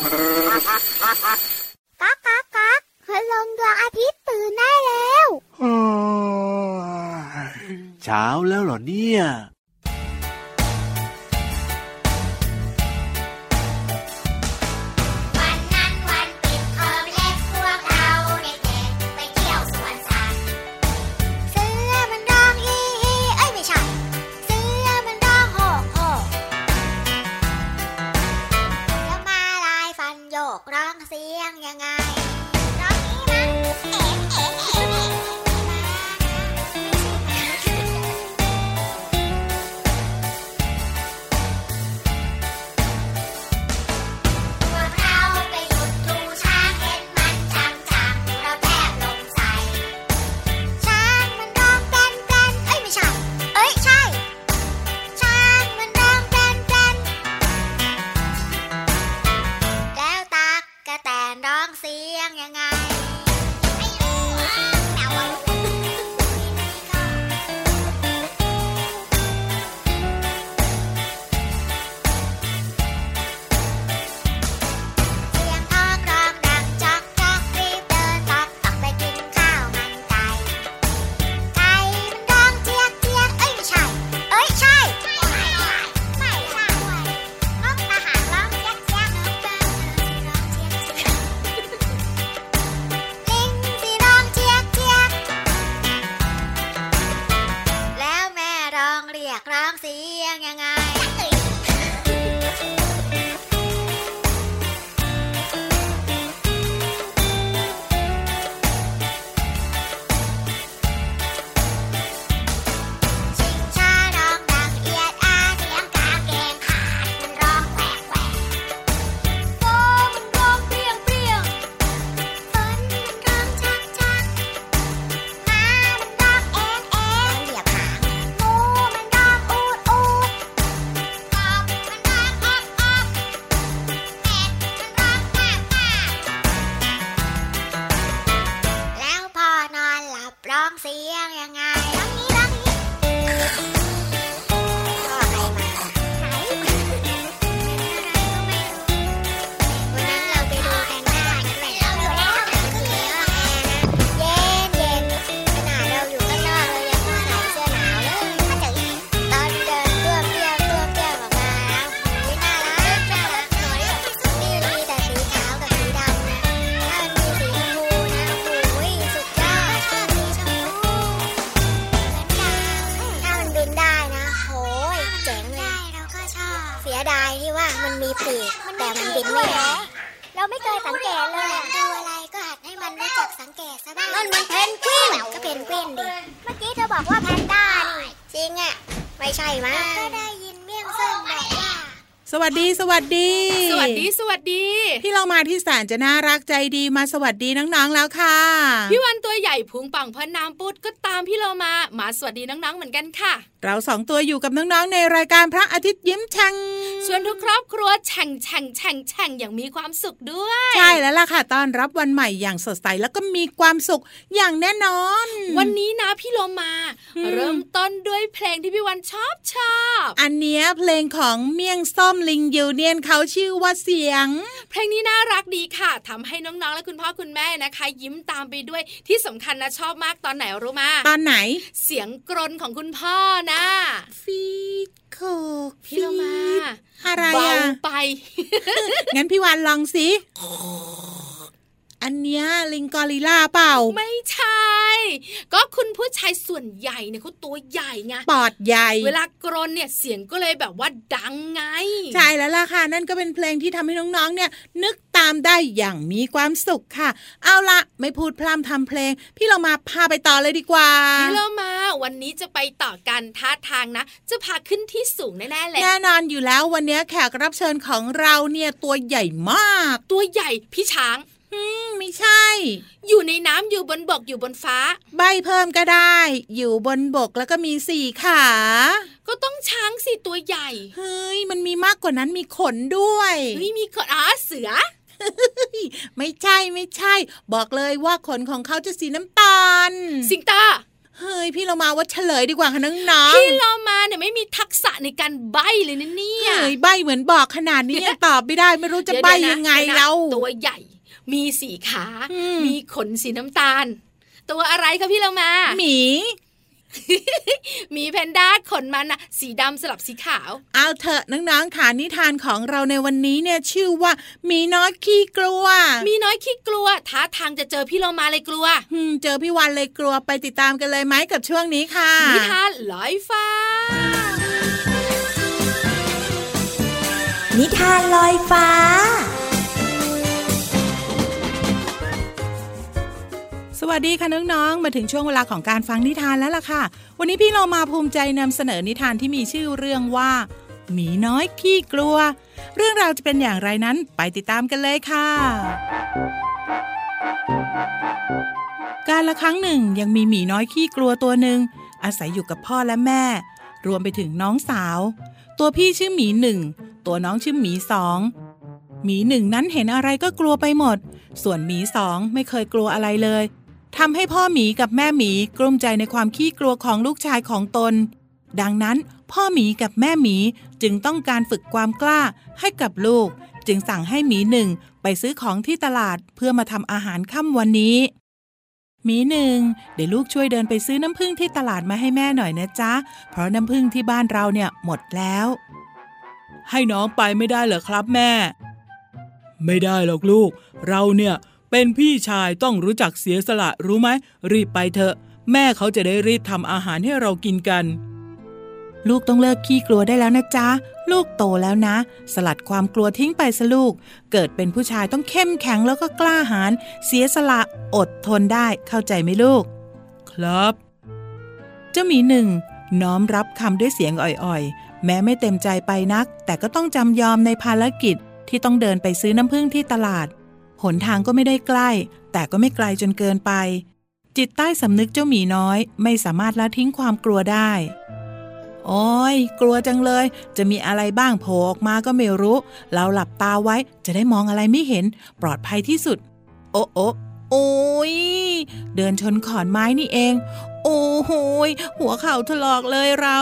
ก๊ากก๊ากก๊ากพระลงดวงอาทิตย์ตื่นได้แล้วเช้าแล้วเหรอเนี่ยสวัสดีพี่เรามาที่แสนจะน่ารักใจดีมาสวัสดีน้องๆแล้วค่ะพี่วันตัวใหญ่พุงปังพอน้ำปุดก็ตามพี่เรามาสวัสดีน้องๆเหมือนกันค่ะเราสองตัวอยู่กับน้องๆในรายการพระอาทิตย์ยิ้มแฉ่งชวนทุกครอบครัวแฉ่งแฉ่งแฉ่งแฉ่งอย่างมีความสุขด้วยใช่แล้วล่ะค่ะต้อนรับวันใหม่อย่างสดใสแล้วก็มีความสุขอย่างแน่นอนวันนี้นะพี่โลมาเริ่มต้นด้วยเพลงที่พี่วันชอบอันเนี้ยเพลงของเมี่ยงส้มลิงยูเนียนเขาชื่อว่าเสียงเพลงนี้น่ารักดีค่ะทำให้น้องๆและคุณพ่อคุณแม่นะคะยิ้มตามไปด้วยที่สำคัญนะชอบมากตอนไหนรู้มาตอนไหนเสียงกรนของคุณพ่อนะฟีดโคกพี่โลมาอะไรอ่ะไปงั้นพี่วานลองสิอันเนี้ยลิงกอริลลาเปล่าไม่ใช่ก็คุณผู้ชายส่วนใหญ่เนี่ยเขาตัวใหญ่ไงปอดใหญ่เวลากรนเนี่ยเสียงก็เลยแบบว่าดังไงใช่แล้วล่ะค่ะนั่นก็เป็นเพลงที่ทำให้น้องๆเนี่ยนึกตามได้อย่างมีความสุขค่ะเอาละไม่พูดพร่ำทำเพลงพี่เรามาพาไปต่อเลยดีกว่าพี่เรามาวันนี้จะไปต่อกันท่าทางนะจะพาขึ้นที่สูงแน่ๆเลยแน่นอนอยู่แล้ววันนี้แขกรับเชิญของเราเนี่ยตัวใหญ่มากตัวใหญ่พี่ช้างไม่ใช่อยู่ในน้ำอยู่บนบกอยู่บนฟ้าใบเพิ่มก็ได้อยู่บนบกแล้วก็มีสี่ขาก็ต้องช้างสิตัวใหญ่เฮ้ยมันมีมากกว่านั้นมีขนด้วยเฮ้ยมีขนเสือ ไม่ใช่บอกเลยว่าขนของเขาจะสีน้ำตาลสิงโต เฮ้ยพี่เรามาว่าเฉลยดีกว่าค่ะน้องๆพี่เรามาเนี่ยไม่มีทักษะในการใบ้เลยนะเนี่ยเฮ้ยใบ้เหมือนบอกขนาดนี้ตอบไม่ได้ไม่รู้จะใบ้ยังไงเราตัวใหญ่มีสี่ขามีขนสีน้ำตาลตัวอะไรคะพี่เรามาหมีมีแพนด้าขนมันน่ะสีดำสลับสีขาวเอาเถอะน้องๆค่ะนิทานของเราในวันนี้เนี่ยชื่อว่ามีน้อยขี้กลัวมีน้อยขี้กลัวท้าทางจะเจอพี่เรามาเลยกลัวเจอพี่วันเลยกลัวไปติดตามกันเลยไหมกับช่วงนี้ค่ะนิทานลอยฟ้านิทานลอยฟ้าสวัสดีค่ะน้องๆมาถึงช่วงเวลาของการฟังนิทานแล้วล่ะค่ะวันนี้พี่เรามาภูมิใจนำเสนอนิทานที่มีชื่อเรื่องว่าหมีน้อยขี้กลัวเรื่องราวจะเป็นอย่างไรนั้นไปติดตามกันเลยค่ะกาลครั้งหนึ่งยังมีหมีน้อยขี้กลัวตัวหนึ่งอาศัยอยู่กับพ่อและแม่รวมไปถึงน้องสาวตัวพี่ชื่อหมีหนึ่งตัวน้องชื่อหมีสองหมีหนึ่งนั้นเห็นอะไรก็กลัวไปหมดส่วนหมีสองไม่เคยกลัวอะไรเลยทำให้พ่อหมีกับแม่หมีกลุ้มใจในความขี้กลัวของลูกชายของตนดังนั้นพ่อหมีกับแม่หมีจึงต้องการฝึกความกล้าให้กับลูกจึงสั่งให้หมีหนึ่งไปซื้อของที่ตลาดเพื่อมาทำอาหารค่ำวันนี้หมีหนึ่งเดี๋ยวลูกช่วยเดินไปซื้อน้ำผึ้งที่ตลาดมาให้แม่หน่อยนะจ๊ะเพราะน้ำผึ้งที่บ้านเราเนี่ยหมดแล้วให้น้องไปไม่ได้เหรอครับแม่ไม่ได้หรอกลูกเราเนี่ยเป็นพี่ชายต้องรู้จักเสียสละรู้ไหมรีบไปเถอะแม่เขาจะได้รีบทำอาหารให้เรากินกันลูกต้องเลิกขี้กลัวได้แล้วนะจ๊ะลูกโตแล้วนะสลัดความกลัวทิ้งไปซะลูกเกิดเป็นผู้ชายต้องเข้มแข็งแล้วก็กล้าหาญเสียสละอดทนได้เข้าใจไหมลูกครับเจ้าหมีหนึ่งน้อมรับคำด้วยเสียงอ่อยๆแม้ไม่เต็มใจไปนักแต่ก็ต้องจำยอมในภารกิจที่ต้องเดินไปซื้อน้ำผึ้งที่ตลาดหนทางก็ไม่ได้ใกล้แต่ก็ไม่ไกลจนเกินไปจิตใต้สำนึกเจ้าหมีน้อยไม่สามารถละทิ้งความกลัวได้โอ้ยกลัวจังเลยจะมีอะไรบ้างโผล่ออกมาก็ไม่รู้เราหลับตาไว้จะได้มองอะไรไม่เห็นปลอดภัยที่สุดโอ้โอ้โอ้ยเดินชนขอนไม้นี่เองโอ้โหยหัวเข่าถลอกเลยเรา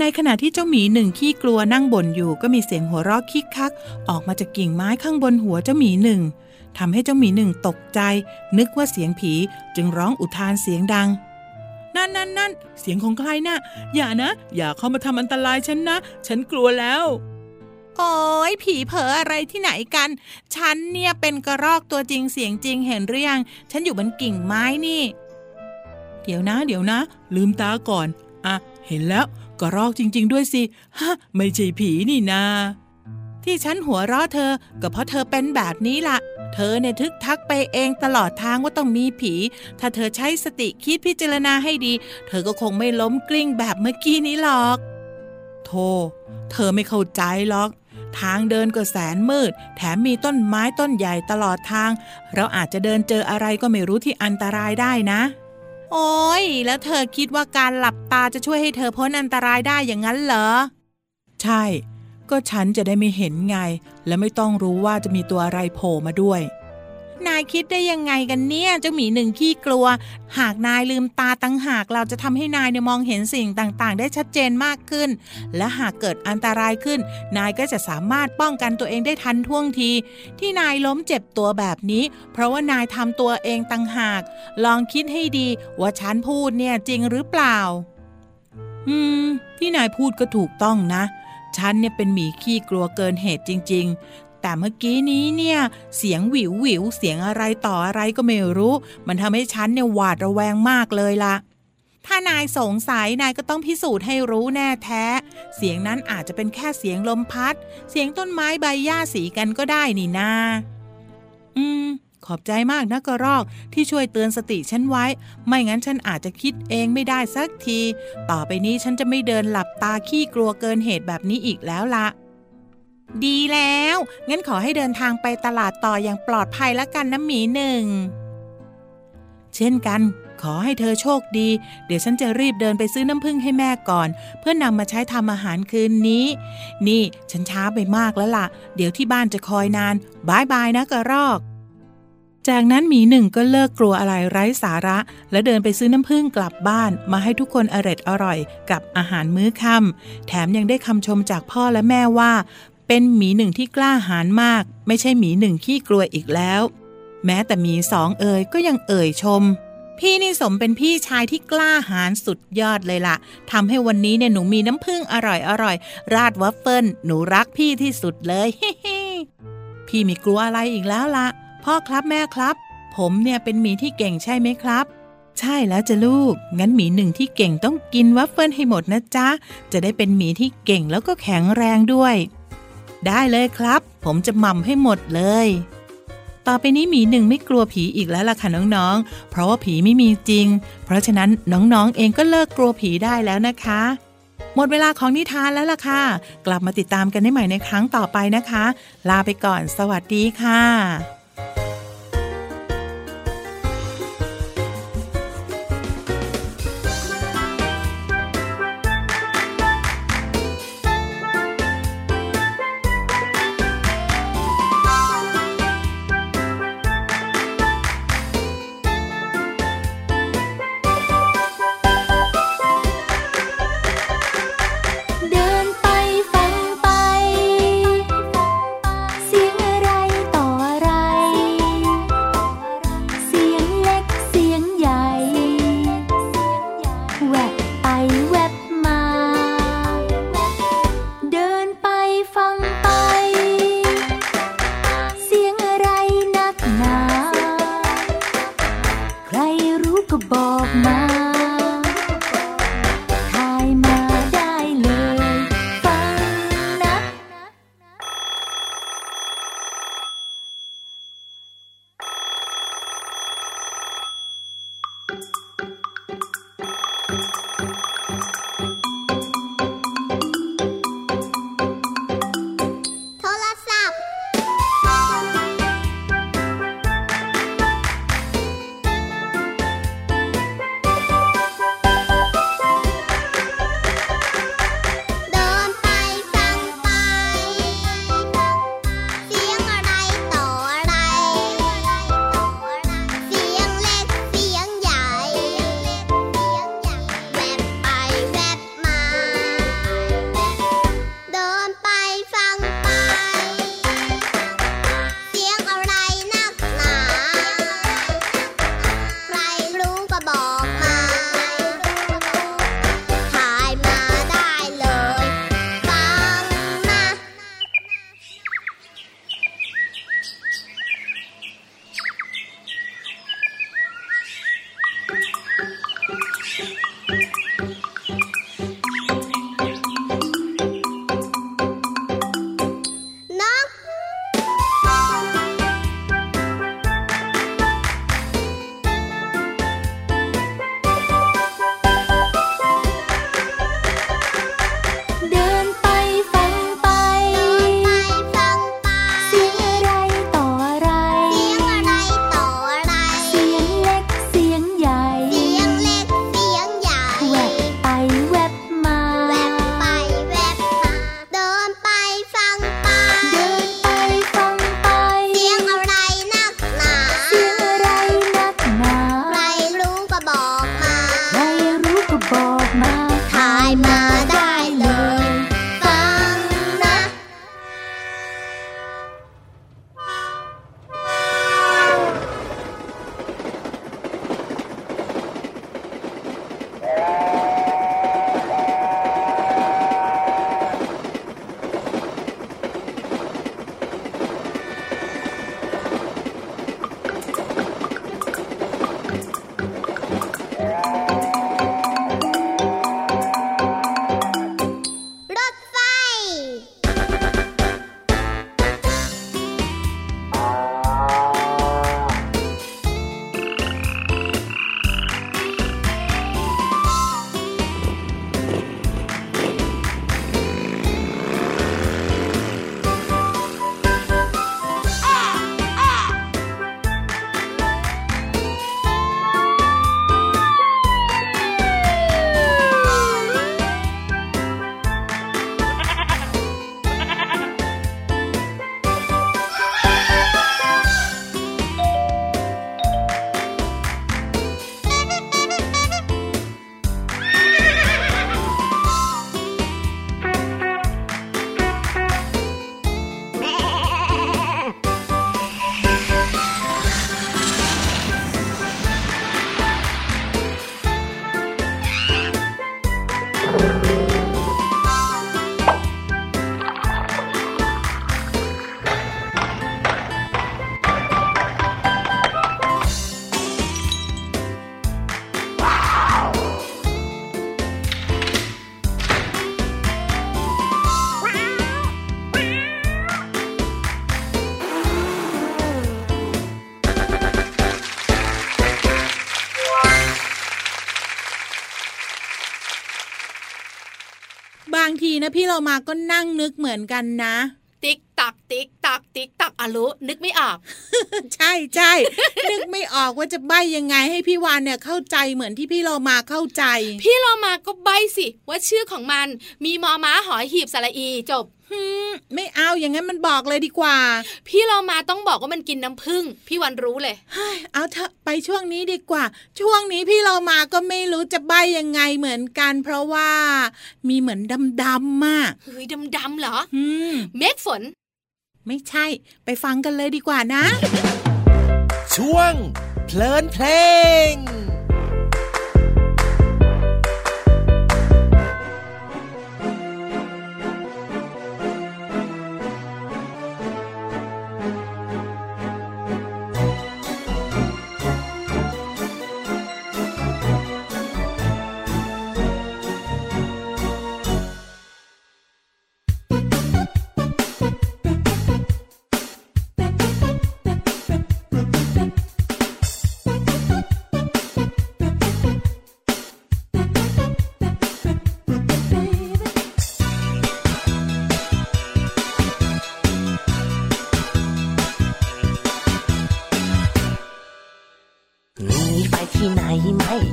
ในขณะที่เจ้าหมีหนึ่งขี้กลัวนั่งบ่นอยู่ก็มีเสียงหัวเราะคิกคักออกมาจากกิ่งไม้ข้างบนหัวเจ้าหมีหนึ่งทำให้เจ้าหมีหนึ่งตกใจนึกว่าเสียงผีจึงร้องอุทานเสียงดังนั่นเสียงของใครน่ะอย่านะอย่าเข้ามาทำอันตรายฉันนะฉันกลัวแล้วโอ้ยผีเผลออะไรที่ไหนกันฉันเนี่ยเป็นกระรอกตัวจริงเสียงจริงเห็นหรือยังฉันอยู่บนกิ่งไม้นี่เดี๋ยวนะลืมตาก่อนอ่ะเห็นแล้วกระรอกจริงๆด้วยสิฮะไม่ใช่ผีนี่นาที่ฉันหัวเราะเธอก็เพราะเธอเป็นแบบนี้ล่ะเธอเนี่ยทึกทักไปเองตลอดทางว่าต้องมีผีถ้าเธอใช้สติคิดพิจารณาให้ดีเธอก็คงไม่ล้มกลิ้งแบบเมื่อกี้นี้หรอกโธ่เธอไม่เข้าใจหรอกทางเดินก็แสนมืดแถมมีต้นไม้ต้นใหญ่ตลอดทางเราอาจจะเดินเจออะไรก็ไม่รู้ที่อันตรายได้นะโอ้ยแล้วเธอคิดว่าการหลับตาจะช่วยให้เธอพ้นอันตรายได้อย่างนั้นเหรอใช่ก็ฉันจะได้ไม่เห็นไงและไม่ต้องรู้ว่าจะมีตัวอะไรโผล่มาด้วยนายคิดได้ยังไงกันเนี่ยเจ้าหมีหนึ่งขี้กลัวหากนายลืมตาตั้งหากเราจะทำให้นายเนี่ยมองเห็นสิ่งต่างๆได้ชัดเจนมากขึ้นและหากเกิดอันตรายขึ้นนายก็จะสามารถป้องกันตัวเองได้ทันท่วงทีที่นายล้มเจ็บตัวแบบนี้เพราะว่านายทำตัวเองตั้งหากลองคิดให้ดีว่าฉันพูดเนี่ยจริงหรือเปล่าที่นายพูดก็ถูกต้องนะฉันเนี่ยเป็นหมีขี้กลัวเกินเหตุจริงๆแต่เมื่อกี้นี้เนี่ยเสียงหวิวหวิวเสียงอะไรต่ออะไรก็ไม่รู้มันทำให้ฉันเนี่ยหวาดระแวงมากเลยล่ะถ้านายสงสัยนายก็ต้องพิสูจน์ให้รู้แน่แท้เสียงนั้นอาจจะเป็นแค่เสียงลมพัดเสียงต้นไม้ใบหญ้าสีกันก็ได้นี่นาขอบใจมากนะกระรอกที่ช่วยเตือนสติฉันไว้ไม่งั้นฉันอาจจะคิดเองไม่ได้สักทีต่อไปนี้ฉันจะไม่เดินหลับตาขี้กลัวเกินเหตุแบบนี้อีกแล้วล่ะดีแล้วงั้นขอให้เดินทางไปตลาดต่ออย่างปลอดภัยละกันนะหมีหนึ่งเช่นกันขอให้เธอโชคดีเดี๋ยวฉันจะรีบเดินไปซื้อน้ำผึ้งให้แม่ก่อนเพื่อนำมาใช้ทำอาหารคืนนี้นี่ฉันช้าไปมากแล้วล่ะเดี๋ยวที่บ้านจะคอยนานบายบายนะกระรอก จากนั้นหมีหนึ่งก็เลิกกลัวอะไรไร้สาระและเดินไปซื้อน้ำผึ้งกลับบ้านมาให้ทุกคนอร่อยกับอาหารมื้อค่ำแถมยังได้คำชมจากพ่อและแม่ว่าเป็นหมีหนึ่งที่กล้าหาญมากไม่ใช่หมีหนึ่งขี้กลัวอีกแล้วแม้แต่หมีสองก็ยังชมพี่นี่สมเป็นพี่ชายที่กล้าหาญสุดยอดเลยล่ะทำให้วันนี้เนี่ยหนูมีน้ำผึ้งอร่อยราดวัฟเฟิลหนูรักพี่ที่สุดเลย พี่ไม่กลัวอะไรอีกแล้วล่ะพ่อครับแม่ครับผมเนี่ยเป็นหมีที่เก่งใช่ไหมครับใช่แล้วจ้ะลูกงั้นหมีหนึ่งที่เก่งต้องกินวัฟเฟิลให้หมดนะจ๊ะจะได้เป็นหมีที่เก่งแล้วก็แข็งแรงด้วยได้เลยครับผมจะหม่ำให้หมดเลยต่อไปนี้หมีหนึ่งไม่กลัวผีอีกแล้วล่ะค่ะน้องๆเพราะว่าผีไม่มีจริงเพราะฉะนั้นน้องๆเองก็เลิกกลัวผีได้แล้วนะคะหมดเวลาของนิทานแล้วล่ะค่ะกลับมาติดตามกันได้ใหม่ในครั้งต่อไปนะคะลาไปก่อนสวัสดีค่ะ นะพี่เรามาก็นั่งนึกเหมือนกันนะติ๊กตักติ๊กตักติ๊กตักอะลุนึกไม่ออก ใช่ใช่นึกไม่ออกว่าจะใบ้ยังไงให้พี่วานเนี่ยเข้าใจเหมือนที่พี่โลมาเข้าใจพี่โลมาก็ใบ้สิว่าชื่อของมันมีมอม้าหอยหีบสระอีจบไม่เอาอย่างงั้นมันบอกเลยดีกว่าพี่เรามาต้องบอกว่ามันกินน้ำผึ้งพี่วันรู้เลยเอาเถอะไปช่วงนี้ดีกว่าช่วงนี้พี่เรามาก็ไม่รู้จะใบ้ยังไงเหมือนกันเพราะว่ามีเหมือนดำๆมากเฮ้ยดำๆเหรอเมฆฝนไม่ใช่ไปฟังกันเลยดีกว่านะ ช่วงเพลินเพลง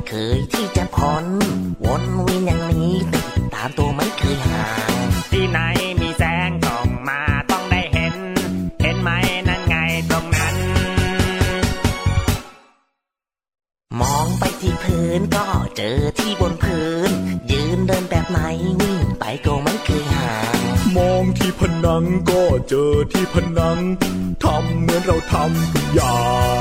เคยที่จะพ้นวนเวียนอย่างนี้ติดตามตัวไม่เคยห่างที่ไหนมีแสงส่องมาต้องได้เห็นเห็นไหมนั่นไงตรงนั้นมองไปที่พื้นก็เจอที่บนพื้นยืนเดินแบบไหนวิ่งไปก็ไม่เคยห่างมองที่ผนังก็เจอที่ผนังทำเหมือนเราทำทุกอย่าง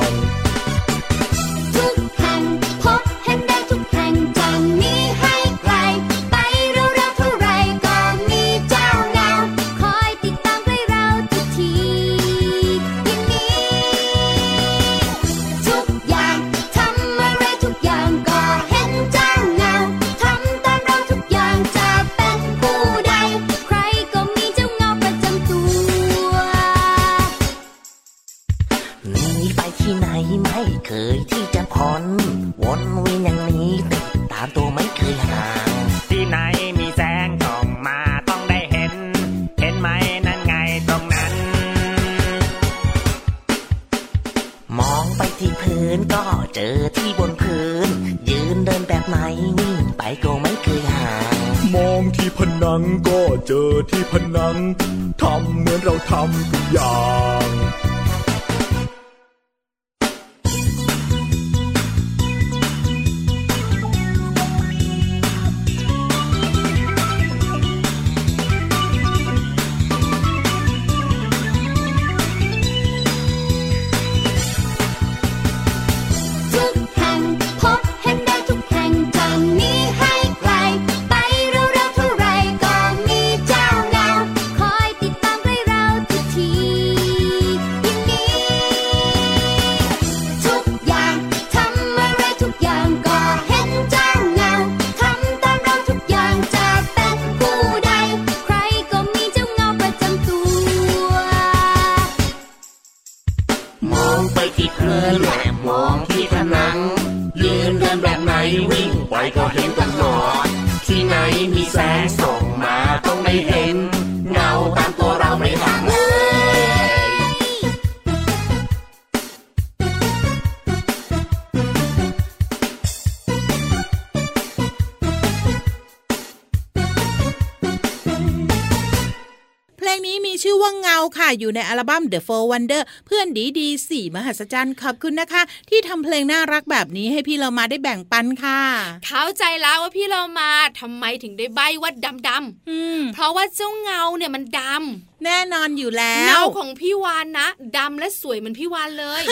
อยู่ในอัลบั้ม The Four Wonder เพื่อนดีๆสี่มหัศจรรย์ขอบคุณนะคะที่ทำเพลงน่ารักแบบนี้ให้พี่เรามาได้แบ่งปันค่ะเข้าใจแล้วว่าพี่เรามาทำไมถึงได้ใบ้ว่าดำๆเพราะว่าเจ้าเงาเนี่ยมันดำแน่นอนอยู่แล้วเงาของพี่วานนะดำและสวยเหมือนพี่วานเลย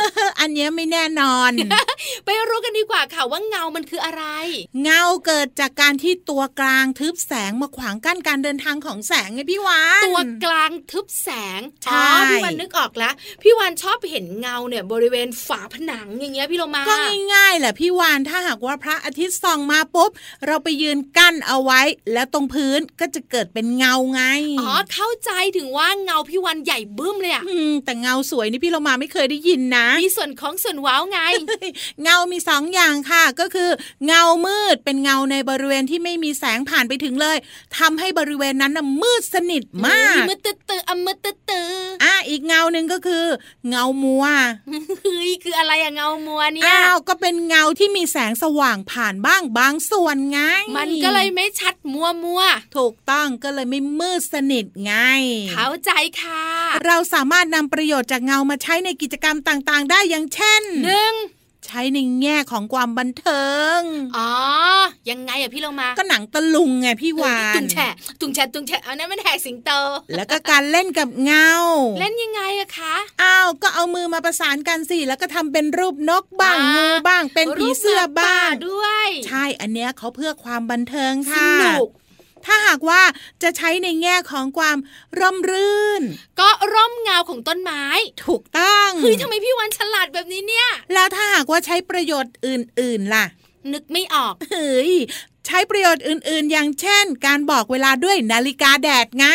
อันนี้ไม่แน่นอน ไปรู้กันดีกว่าค่ะว่าเงามันคืออะไรเงาเกิดจากการที่ตัวกลางทึบแสงมาขวางกั้นการเดินทางของแสงไงพี่วานตัวกลางทึบแสงใช่พี่วานนึกออกแล้วพี่วานชอบเห็นเงาเนี่ยบริเวณฝาผนังอย่างเงี้ยพี่โลมาก็ง่ายๆแหละพี่วานถ้าหากว่าพระอาทิตย์ส่องมาปุ๊บเราไปยืนกั้นเอาไว้แล้วตรงพื้นก็จะเกิดเป็นเงาไงอ๋อเข้าใจถึง ว่าเงาพี่วันใหญ่บึ้มเลยอ่ะแต่เงาสวยนี่พี่เรามาไม่เคยได้ยินนะมีส่วนของส่วนว้าวไง เงามีสองอย่างค่ะก็คือเงามืดเป็นเงาในบริเวณที่ไม่มีแสงผ่านไปถึงเลยทำให้บริเวณนั้นน่ะมืดสนิทมากมืดตื้อๆมืดตื้อๆอีกเงาหนึ่งก็คือเงามัวคืออะไรอะเงามัวเนี่ยก็เป็นเงาที่มีแสงสว่างผ่านบ้างบางส่วนไงมันก็เลยไม่ชัดมัวถูกต้องก็เลยไม่มืดสนิทไงเข้าใจค่ะเราสามารถนำประโยชน์จากเงามาใช้ในกิจกรรมต่างๆได้อย่างเช่น 1.ใช้ในแง่ของความบันเทิงยังไงอะพี่ลงมาก็หนังตะลุงไงพี่วานตุงแฉะเอานั้นมันแหกสิงโตแล้วก็การเล่นกับเงาเล่นยังไงอะคะก็เอามือมาประสานกันสิแล้วก็ทำเป็นรูปนกบ้างงูบ้างเป็นผีเสื้อบ้างด้วยใช่อันเนี้ยเขาเพื่อความบันเทิงค่ะสนุกถ้าหากว่าจะใช้ในแง่ของความร่มรื่นก็ร่มเงาของต้นไม้ถูกต้องเฮ้ยทำไมพี่วันฉลาดแบบนี้เนี่ยแล้วถ้าหากว่าใช้ประโยชน์อื่นๆล่ะนึกไม่ออกเฮ้ยใช้ประโยชน์อื่นๆอย่างเช่นการบอกเวลาด้วยนาฬิกาแดดไง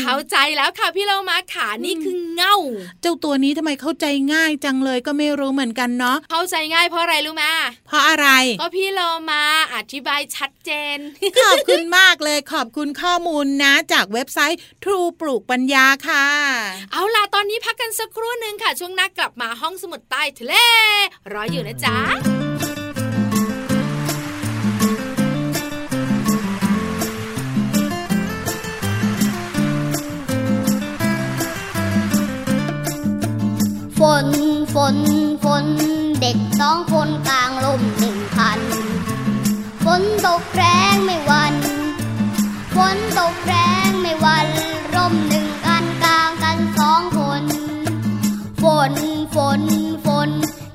เข้าใจแล้วค่ะพี่เรามาขานี่คือเงาเจ้าตัวนี้ทำไมเข้าใจง่ายจังเลยก็ไม่รู้เหมือนกันเนาะเข้าใจง่ายเพราะอะไรรู้มาเพราะอะไรก็พี่เรามาอธิบายชัดเจนขอบคุณมากเลยขอบคุณข้อมูลนะจากเว็บไซต์ True ปลูกปัญญาค่ะเอาล่ะตอนนี้พักกันสักครู่นึงค่ะช่วงหน้ากลับมาห้องสมุดใต้ทะเลรออยู่นะจ๊ะฝนเด็ก2 คนกลางลม1,000ฝนตกแรงไม่หวั่นฝนตกแรงไม่หวั่นร่ม1 อันกลางกัน2 คนฝน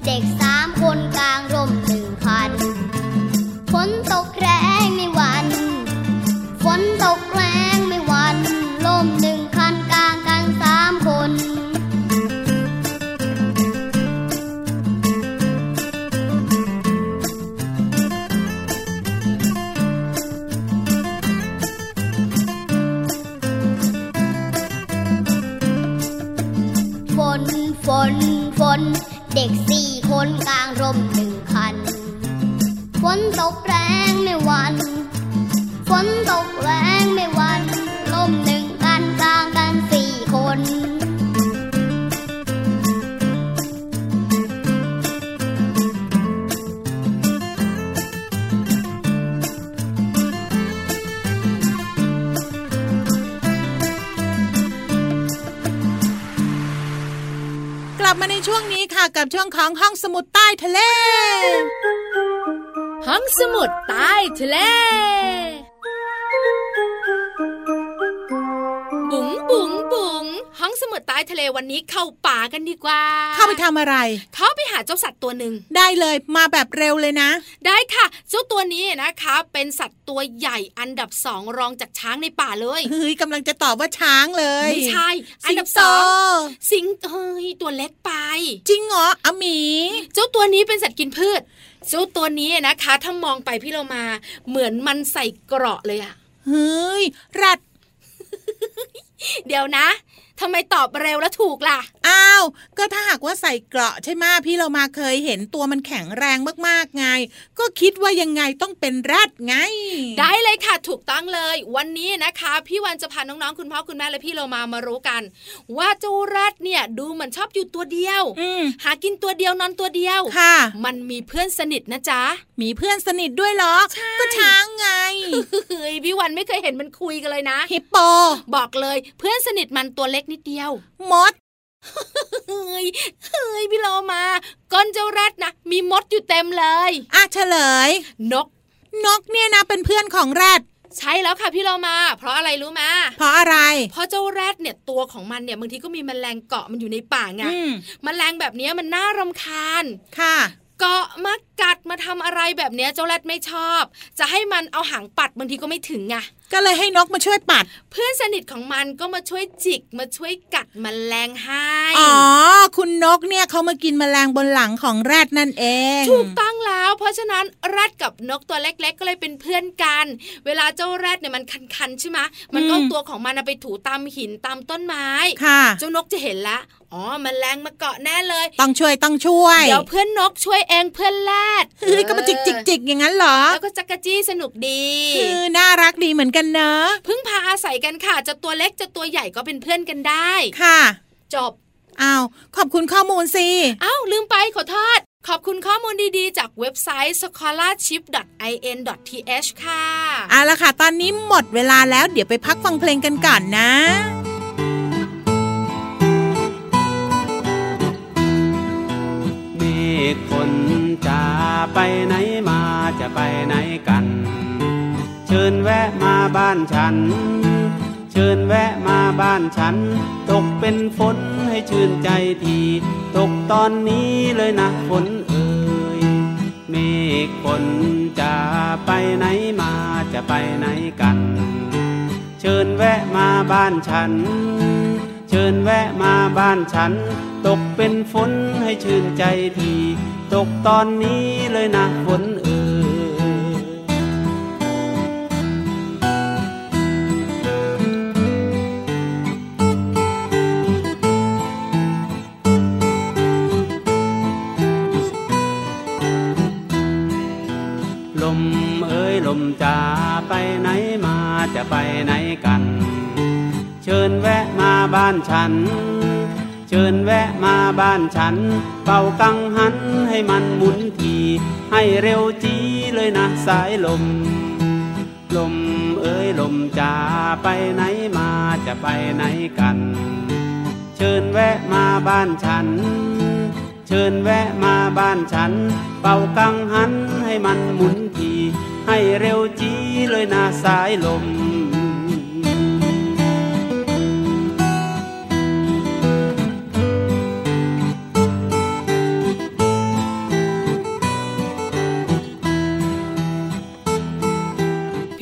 เด็ก3 คนกลางลม1,000ฝนตกแรงไม่หวั่นฝนตกแรงไม่หวั่นร่ม1 คันกลางกัน3 คนฝนเด็ก4 คนกลางร่ม1,000ฝนตกแรงไม่หวั่นฝนตกแรงไม่หวั่นร่ม1 คันกลางกัน4 คนมาในช่วงนี้ค่ะกับช่วงของห้องสมุดใต้ทะเลห้องสมุดใต้ทะเลบุ๋งห้องสมุดใต้ทะเลวันนี้เข้าป่ากันดีกว่าเข้าไปทำอะไรเข้าไปหาเจ้าสัตว์ตัวหนึ่งได้เลยมาแบบเร็วเลยนะได้ค่ะเจ้าตัวนี้นะคะเป็นสัตว์ตัวใหญ่อันดับ2รองจากช้างในป่าเลยเฮ้ยกำลังจะตอบว่าช้างเลยไม่ใช่อันดับ2สิงโตตัวเล็กไปจริงเหรออหมีเจ้าตัวนี้เป็นสัตว์กินพืชเจ้าตัวนี้นะคะถ้ามองไปพี่เรามาเหมือนมันใส่เกราะเลยอะเฮ้ยรัดเดี๋ยวนะทำไมตอบเร็วแล้วถูกล่ะก็ถ้าหากว่าใส่เกราะใช่ไหมพี่เรามาเคยเห็นตัวมันแข็งแรงมากๆไงก็คิดว่ายังไงต้องเป็นรัดไงได้เลยค่ะถูกต้องเลยวันนี้นะคะพี่วันจะพาน้องๆคุณพ่อคุณแม่และพี่เรามารู้กันว่าเจ้ารัดเนี่ยดูเหมือนชอบอยู่ตัวเดียวหากินตัวเดียวนอนตัวเดียวค่ะมันมีเพื่อนสนิทนะจ๊ะมีเพื่อนสนิทด้วยเหรอก็ช้างไงพี่วันไม่เคยเห็นมันคุยกันเลยนะฮิปโปบอกเลยเพื่อนสนิทมันตัวเล็กนิดเดียวมดเฮ้ยพี่โลมาก้นเจ้ารัดนะมีมดอยู่เต็มเลยเฉลยนกเนี่ยนะเป็นเพื่อนของแรดใช่แล้วค่ะพี่โลมาเพราะอะไรรู้มาเพราะอะไรเพราะเจ้าแรดเนี่ยตัวของมันเนี่ยบางทีก็มีแมลงเกาะมันอยู่ในป่าไงแมลงแบบนี้มันน่ารำคาญค่ะเกาะมากัดมาทำอะไรแบบเนี้ยเจ้าแรดไม่ชอบจะให้มันเอาหางปัดบางทีก็ไม่ถึงไง ก็เลยให้นกมาช่วยปัดเพื่อนสนิทของมันก็มาช่วยจิกมาช่วยกัดแมลงให้อ๋อคุณนกเนี่ยเขามากินแมลงบนหลังของแรดนั่นเองถูกต้องแล้วเพราะฉะนั้นแรดกับนกตัวเล็กๆก็เลยเป็นเพื่อนกันเวลาเจ้าแรดเนี่ยมันคันๆใช่ไหมมันก็ตัวของมันไปถูตามหินตามต้นไม้เจ้านกจะเห็นละอ๋อแมลงมาเกาะแน่เลยต้องช่วยเดี๋ยวเพื่อนนกช่วยเองเพื่อนแรดเฮ้ยก็มาจิกอย่างนั้นเหรอแล้วก็จักรจี้สนุกดีคือน่ารักดีเหมือนกันเนอะพึ่งพาอาศัยกันค่ะจะตัวเล็กจะตัวใหญ่ก็เป็นเพื่อนกันได้ค่ะจบอ้าวขอบคุณข้อมูลสิอ้าวลืมไปขอโทษขอบคุณข้อมูลดีๆจากเว็บไซต์ scholarship.in.th ค่ะเอาล่ะค่ะตอนนี้หมดเวลาแล้วเดี๋ยวไปพักฟังเพลงกันก่อนนะมีคนจะไปไหนมาจะไปไหนกันเชิญแวะมาบ้านฉันเชิญแวะมาบ้านฉันตกเป็นฝนให้ชื่นใจทีตกตอนนี้เลยนะฝนเอ่ยเมฆฝนจะไปไหนมาจะไปไหนกันเชิญแวะมาบ้านฉันเชิญแวะมาบ้านฉันตกเป็นฝนให้ชื่นใจทีตกตอนนี้เลยนะฝนเอ่ยลมจ๋าไปไหนมาจะไปไหนกันเชิญแวะมาบ้านฉันเชิญแวะมาบ้านฉันเป่ากังหันให้มันหมุนทีให้เร็วจีเลยนะสายลมลมเอ้ยลมจ๋าไปไหนมาจะไปไหนกันเชิญแวะมาบ้านฉันเชิญแวะมาบ้านฉันเป่ากังหันให้มันหมุนทีให้เร็วจีเลยนะสายลมพี่โ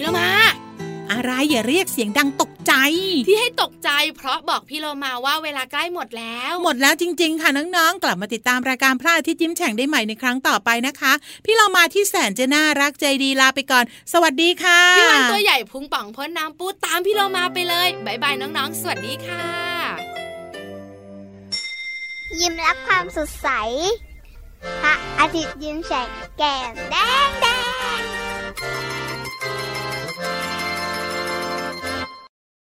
ลมาอะไรอย่าเรียกเสียงดังตกใจที่ให้ตกใจเพราะบอกพี่โลมาว่าเวลาใกล้หมดแล้วจริงๆค่ะน้องๆกลับมาติดตามรายการพระอาทิตย์ยิ้มแฉ่งได้ใหม่ในครั้งต่อไปนะคะพี่โลมาที่แสนจะน่ารักใจดีลาไปก่อนสวัสดีค่ะพี่วันตัวใหญ่พุงป่องพ้นน้ำปูตามพี่โลมาไปเลยบ๊ายบายน้องๆสวัสดีค่ะยิ้มรับความสดใสพระอาทิตย์ยิ้มแฉ่งแก้มแดง